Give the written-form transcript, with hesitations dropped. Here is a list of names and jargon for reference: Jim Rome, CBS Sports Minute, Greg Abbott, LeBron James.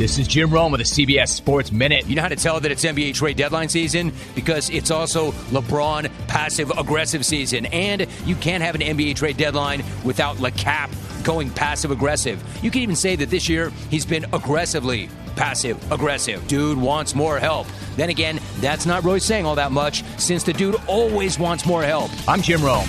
This is Jim Rome with the CBS Sports Minute. You know how to tell that it's NBA trade deadline season? Because it's also LeBron passive-aggressive season. And you can't have an NBA trade deadline without LeCap going passive-aggressive. You can even say that this year he's been aggressively passive-aggressive. Dude wants more help. Then again, that's not really saying all that much since the dude always wants more help. I'm Jim Rome.